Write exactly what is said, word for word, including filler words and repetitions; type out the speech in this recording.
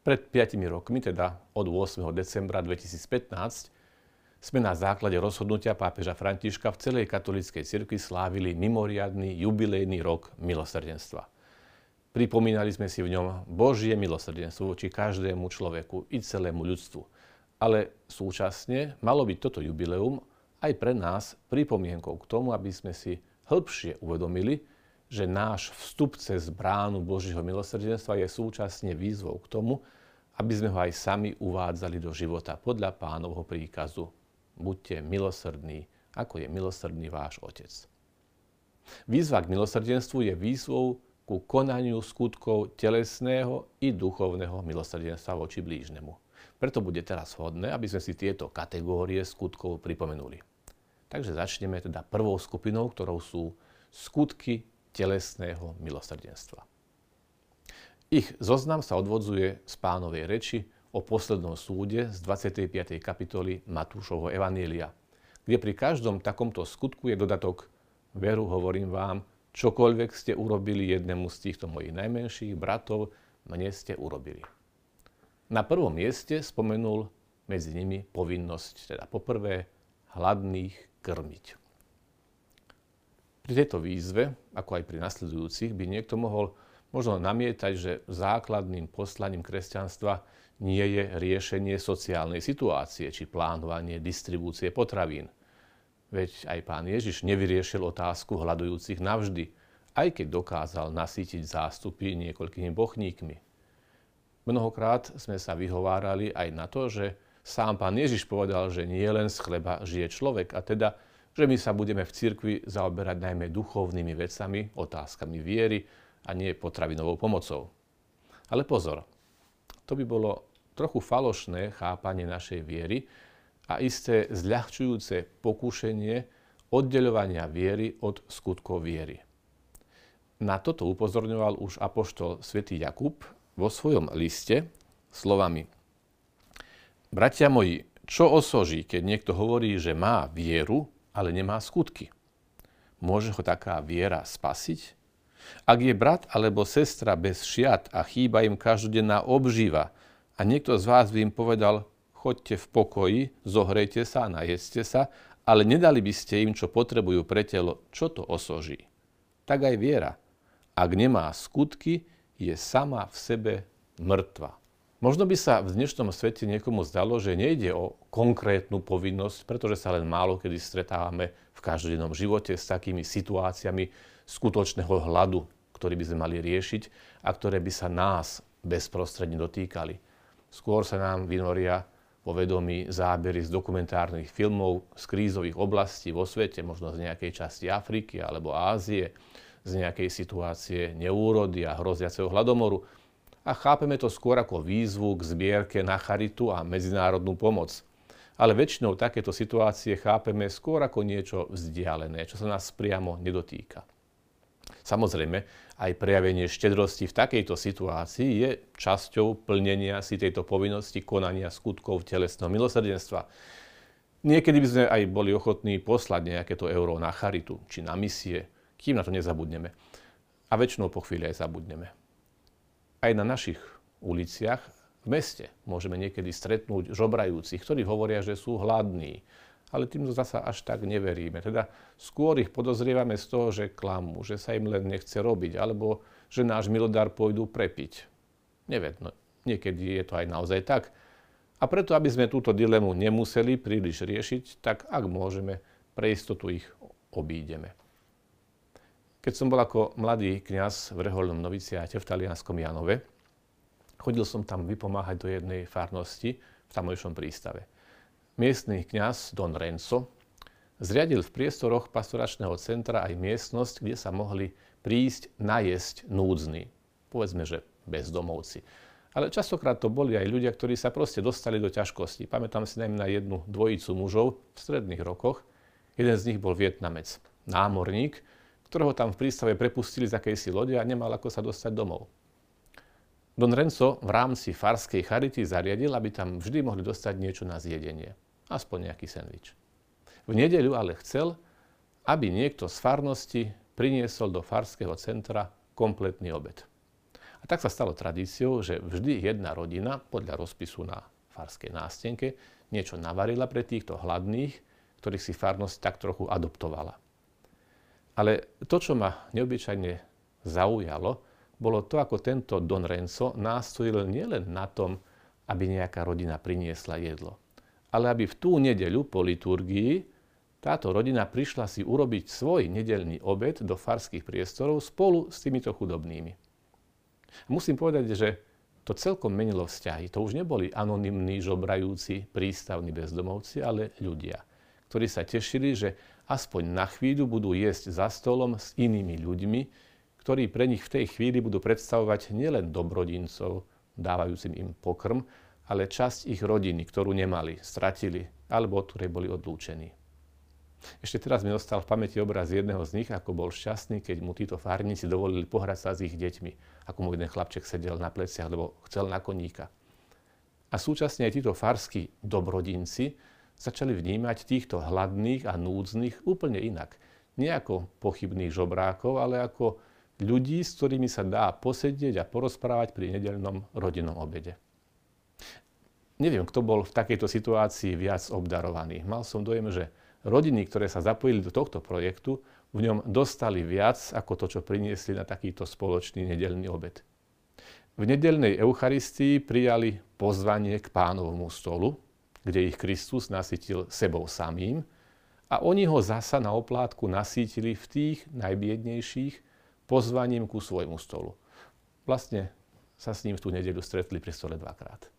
Pred piatimi rokmi, teda od ôsmeho decembra dvetisícpätnásť, sme na základe rozhodnutia pápeža Františka v celej katolíckej cirkvi slávili mimoriadny jubilejný rok milosrdenstva. Pripomínali sme si v ňom Božie milosrdenstvo voči každému človeku i celému ľudstvu. Ale súčasne malo byť toto jubileum aj pre nás pripomienkou k tomu, aby sme si hĺbšie uvedomili, že náš vstup cez bránu Božieho milosrdenstva je súčasne výzvou k tomu, aby sme ho aj sami uvádzali do života podľa Pánovho príkazu. Buďte milosrdní, ako je milosrdný váš Otec. Výzva k milosrdenstvu je výzvou ku konaniu skutkov telesného i duchovného milosrdenstva voči blížnemu. Preto bude teraz vhodné, aby sme si tieto kategórie skutkov pripomenuli. Takže začneme teda prvou skupinou, ktorou sú skutky telesného milosrdenstva. Ich zoznam sa odvodzuje z Pánovej reči o poslednom súde z dvadsiatej piatej kapitoly Matúšovho Evanília, kde pri každom takomto skutku je dodatok: veru hovorím vám, čokoľvek ste urobili jednému z týchto mojich najmenších bratov, mne ste urobili. Na prvom mieste spomenul medzi nimi povinnosť, teda poprvé, hladných krmiť. Pri tejto výzve, ako aj pri nasledujúcich, by niekto mohol možno namietať, že základným poslaním kresťanstva nie je riešenie sociálnej situácie či plánovanie distribúcie potravín. Veď aj Pán Ježiš nevyriešil otázku hľadujúcich navždy, aj keď dokázal nasýtiť zástupy niekoľkými bochníkmi. Mnohokrát sme sa vyhovárali aj na to, že sám Pán Ježiš povedal, že nie len z chleba žije človek, a teda že my sa budeme v cirkvi zaoberať najmä duchovnými vecami, otázkami viery a nie potravinovou pomocou. Ale pozor, to by bolo trochu falošné chápanie našej viery a isté zľahčujúce pokúšanie oddeľovania viery od skutkov viery. Na toto upozorňoval už apoštol svätý Jakub vo svojom liste slovami: bratia moji, čo osoží, keď niekto hovorí, že má vieru, ale nemá skutky? Môže ho taká viera spasiť? Ak je brat alebo sestra bez šiat a chýba im každodenná obživa a niekto z vás by im povedal: choďte v pokoji, zohrejte sa, najedzte sa, ale nedali by ste im, čo potrebujú pre telo, čo to osoží? Tak aj viera, ak nemá skutky, je sama v sebe mŕtva. Možno by sa v dnešnom svete niekomu zdalo, že nejde o konkrétnu povinnosť, pretože sa len málo kedy stretávame v každodennom živote s takými situáciami skutočného hladu, ktorý by sme mali riešiť a ktoré by sa nás bezprostredne dotýkali. Skôr sa nám vynoria vo vedomí zábery z dokumentárnych filmov z krízových oblastí vo svete, možno z nejakej časti Afriky alebo Ázie, z nejakej situácie neúrody a hroziaceho hladomoru. A chápeme to skôr ako výzvu k zbierke na charitu a medzinárodnú pomoc. Ale väčšinou takéto situácie chápeme skôr ako niečo vzdialené, čo sa nás priamo nedotýka. Samozrejme, aj prejavenie štedrosti v takejto situácii je časťou plnenia si tejto povinnosti konania skutkov telesného milosrdenstva. Niekedy by sme aj boli ochotní poslať nejaké to euro na charitu či na misie, kým na to nezabudneme. A väčšinou po chvíli aj zabudneme. Aj na našich uliciach v meste môžeme niekedy stretnúť žobrajúcich, ktorí hovoria, že sú hladní. Ale tým zasa až tak neveríme. Teda skôr ich podozrievame z toho, že klamú, že sa im len nechce robiť, alebo že náš milodár pôjdu prepiť. Nevedno. Niekedy je to aj naozaj tak. A preto, aby sme túto dilemu nemuseli príliš riešiť, tak ak môžeme, pre istotu ich obídeme. Keď som bol ako mladý kňaz v reholnom noviciáte v talianskom Janove, chodil som tam vypomáhať do jednej farnosti v tamojšom prístave. Miestny kňaz Don Renzo zriadil v priestoroch pastoračného centra aj miestnosť, kde sa mohli prísť najesť núdzni, povedzme, že bezdomovci. Ale častokrát to boli aj ľudia, ktorí sa proste dostali do ťažkosti. Pamätám si najmä na jednu dvojicu mužov v stredných rokoch. Jeden z nich bol Vietnamec, námorník, ktorého tam v prístave prepustili z akejsi lode a nemal ako sa dostať domov. Don Renzo v rámci farskej charity zariadil, aby tam vždy mohli dostať niečo na zjedenie. Aspoň nejaký sendvič. V nedeľu ale chcel, aby niekto z farnosti priniesol do farského centra kompletný obed. A tak sa stalo tradíciou, že vždy jedna rodina podľa rozpisu na farskej nástenke niečo navarila pre týchto hladných, ktorých si farnosť tak trochu adoptovala. Ale to, čo ma neobyčajne zaujalo, bolo to, ako tento Don Renzo nástojil nielen na tom, aby nejaká rodina priniesla jedlo, ale aby v tú nedeľu po liturgii táto rodina prišla si urobiť svoj nedeľný obed do farských priestorov spolu s týmito chudobnými. Musím povedať, že to celkom menilo vzťahy. To už neboli anonymní, žobrajúci, prístavní bezdomovci, ale ľudia, ktorí sa tešili, že aspoň na chvíľu budú jesť za stolom s inými ľuďmi, ktorí pre nich v tej chvíli budú predstavovať nielen dobrodincov, dávajúcim im pokrm, ale časť ich rodiny, ktorú nemali, stratili, alebo od ktorej boli odlúčení. Ešte teraz mi ostal v pamäti obraz jedného z nich, ako bol šťastný, keď mu títo farníci dovolili pohrať sa s ich deťmi, ako mu jeden chlapček sedel na pleciach, lebo chcel na koníka. A súčasne aj títo farskí dobrodinci začali vnímať týchto hladných a núdznych úplne inak. Nie ako pochybných žobrákov, ale ako ľudí, s ktorými sa dá posedieť a porozprávať pri nedeľnom rodinnom obede. Neviem, kto bol v takejto situácii viac obdarovaný. Mal som dojem, že rodiny, ktoré sa zapojili do tohto projektu, v ňom dostali viac ako to, čo priniesli na takýto spoločný nedeľný obed. V nedeľnej Eucharistii prijali pozvanie k Pánovmu stolu, kde ich Kristus nasytil sebou samým, a oni ho zasa na oplátku nasýtili v tých najbiednejších, pozvaním ku svojmu stolu. Vlastne sa s ním v tú nedeľu stretli pri stole dvakrát.